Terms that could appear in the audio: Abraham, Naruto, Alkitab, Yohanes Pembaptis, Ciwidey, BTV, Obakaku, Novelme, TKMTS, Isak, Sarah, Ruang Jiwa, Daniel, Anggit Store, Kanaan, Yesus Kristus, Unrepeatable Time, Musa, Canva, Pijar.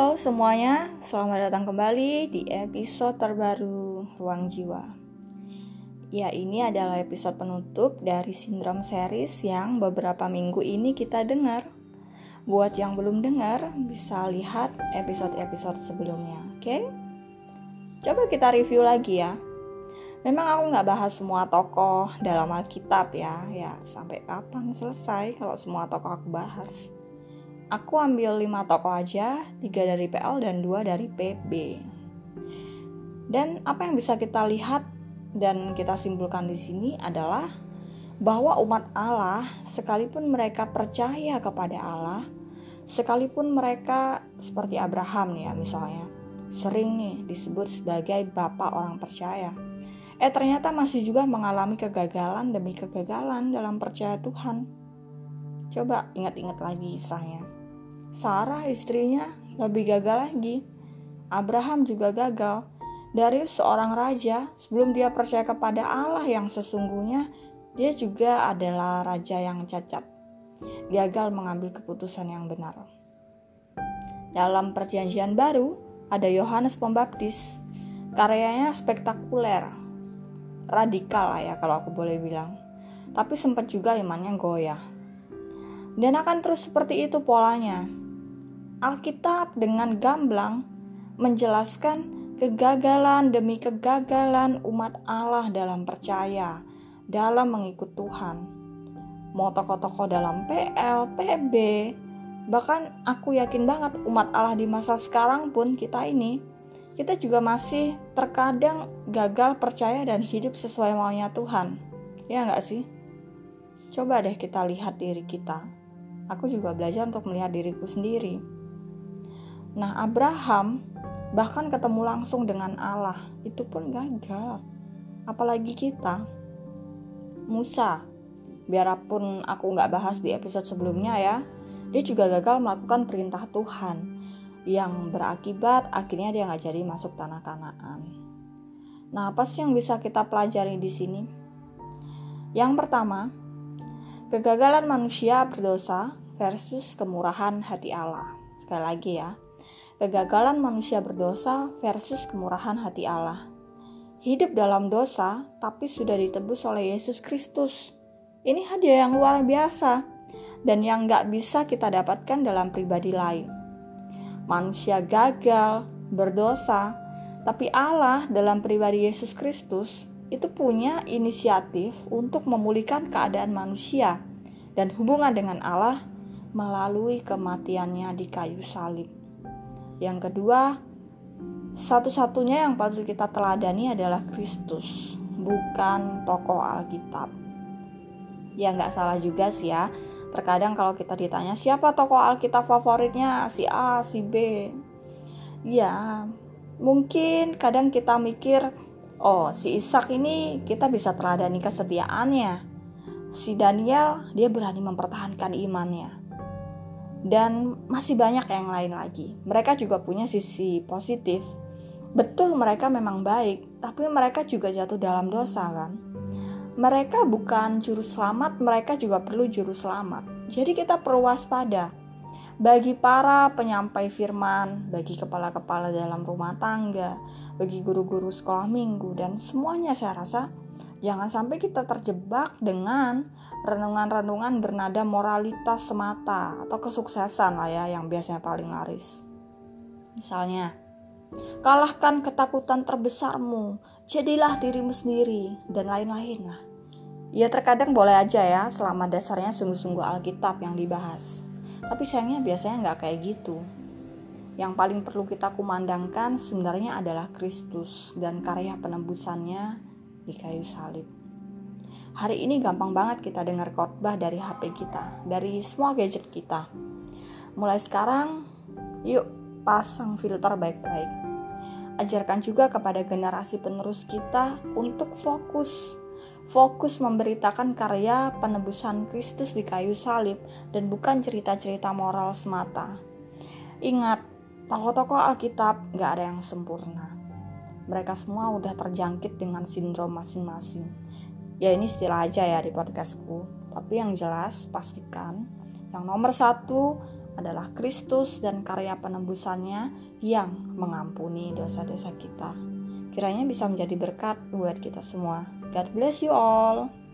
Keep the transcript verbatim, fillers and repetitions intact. Halo semuanya, selamat datang kembali di episode terbaru Ruang Jiwa. Ya, ini adalah episode penutup dari sindrom series yang beberapa minggu ini kita dengar. Buat yang belum dengar, bisa lihat episode-episode sebelumnya, oke? Coba kita review lagi ya. Memang aku gak bahas semua tokoh dalam Alkitab ya, ya sampai kapan selesai kalau semua tokoh aku bahas. Aku ambil lima tokoh aja, tiga dari P L dan dua dari P B. Dan apa yang bisa kita lihat dan kita simpulkan di sini adalah bahwa umat Allah, sekalipun mereka percaya kepada Allah, sekalipun mereka seperti Abraham nih ya misalnya, sering nih disebut sebagai bapak orang percaya. Eh ternyata masih juga mengalami kegagalan demi kegagalan dalam percaya Tuhan. Coba ingat-ingat lagi kisahnya. Sarah istrinya lebih gagal lagi. Abraham juga gagal. Dari seorang raja, sebelum dia percaya kepada Allah yang sesungguhnya, dia juga adalah raja yang cacat, gagal mengambil keputusan yang benar. Dalam perjanjian baru, ada Yohanes Pembaptis. Karyanya spektakuler, radikal lah ya kalau aku boleh bilang. Tapi sempat juga imannya goyah. Dan akan terus seperti itu polanya. Alkitab dengan gamblang menjelaskan kegagalan demi kegagalan umat Allah dalam percaya, dalam mengikut Tuhan. Mau tokoh-tokoh dalam P L, P B, bahkan aku yakin banget umat Allah di masa sekarang pun kita ini, kita juga masih terkadang gagal percaya dan hidup sesuai maunya Tuhan. Ya gak sih? Coba deh kita lihat diri kita. Aku juga belajar untuk melihat diriku sendiri. Nah, Abraham bahkan ketemu langsung dengan Allah, itu pun gagal. Apalagi kita. Musa, biarpun aku gak bahas di episode sebelumnya ya, dia juga gagal melakukan perintah Tuhan, yang berakibat akhirnya dia gak jadi masuk tanah Kanaan. Nah, apa sih yang bisa kita pelajari di sini? Yang pertama, kegagalan manusia berdosa versus kemurahan hati Allah. Sekali lagi ya, kegagalan manusia berdosa versus kemurahan hati Allah. Hidup dalam dosa, tapi sudah ditebus oleh Yesus Kristus. Ini hadiah yang luar biasa, dan yang gak bisa kita dapatkan dalam pribadi lain. Manusia gagal, berdosa, tapi Allah dalam pribadi Yesus Kristus itu punya inisiatif untuk memulihkan keadaan manusia dan hubungan dengan Allah melalui kematiannya di kayu salib. Yang kedua, satu-satunya yang patut kita teladani adalah Kristus, bukan tokoh Alkitab. Ya nggak salah juga sih ya, terkadang kalau kita ditanya siapa tokoh Alkitab favoritnya, si A, si B. Ya, mungkin kadang kita mikir, oh, si Isak ini kita bisa teladani kesetiaannya. Si Daniel, dia berani mempertahankan imannya. Dan masih banyak yang lain lagi. Mereka juga punya sisi positif. Betul mereka memang baik, tapi mereka juga jatuh dalam dosa kan. Mereka bukan juru selamat, mereka juga perlu juru selamat. Jadi kita perlu waspada. Bagi para penyampai firman, bagi kepala-kepala dalam rumah tangga, bagi guru-guru sekolah minggu, dan semuanya saya rasa, jangan sampai kita terjebak dengan renungan-renungan bernada moralitas semata atau kesuksesan lah ya yang biasanya paling laris. Misalnya, kalahkan ketakutan terbesarmu, jadilah dirimu sendiri, dan lain-lain lah. Ya terkadang boleh aja ya, selama dasarnya sungguh-sungguh Alkitab yang dibahas. Tapi sayangnya biasanya gak kayak gitu. Yang paling perlu kita kumandangkan sebenarnya adalah Kristus dan karya penebusannya di kayu salib. Hari ini gampang banget kita dengar khotbah dari H P kita, dari semua gadget kita. Mulai sekarang, yuk pasang filter baik-baik. Ajarkan juga kepada generasi penerus kita untuk fokus. Fokus memberitakan karya penebusan Kristus di kayu salib dan bukan cerita-cerita moral semata. Ingat, tokoh-tokoh Alkitab gak ada yang sempurna. Mereka semua udah terjangkit dengan sindrom masing-masing. Ya ini istilah aja ya di podcastku. Tapi yang jelas pastikan yang nomor satu adalah Kristus dan karya penebusannya yang mengampuni dosa-dosa kita. Kiranya bisa menjadi berkat buat kita semua. God bless you all.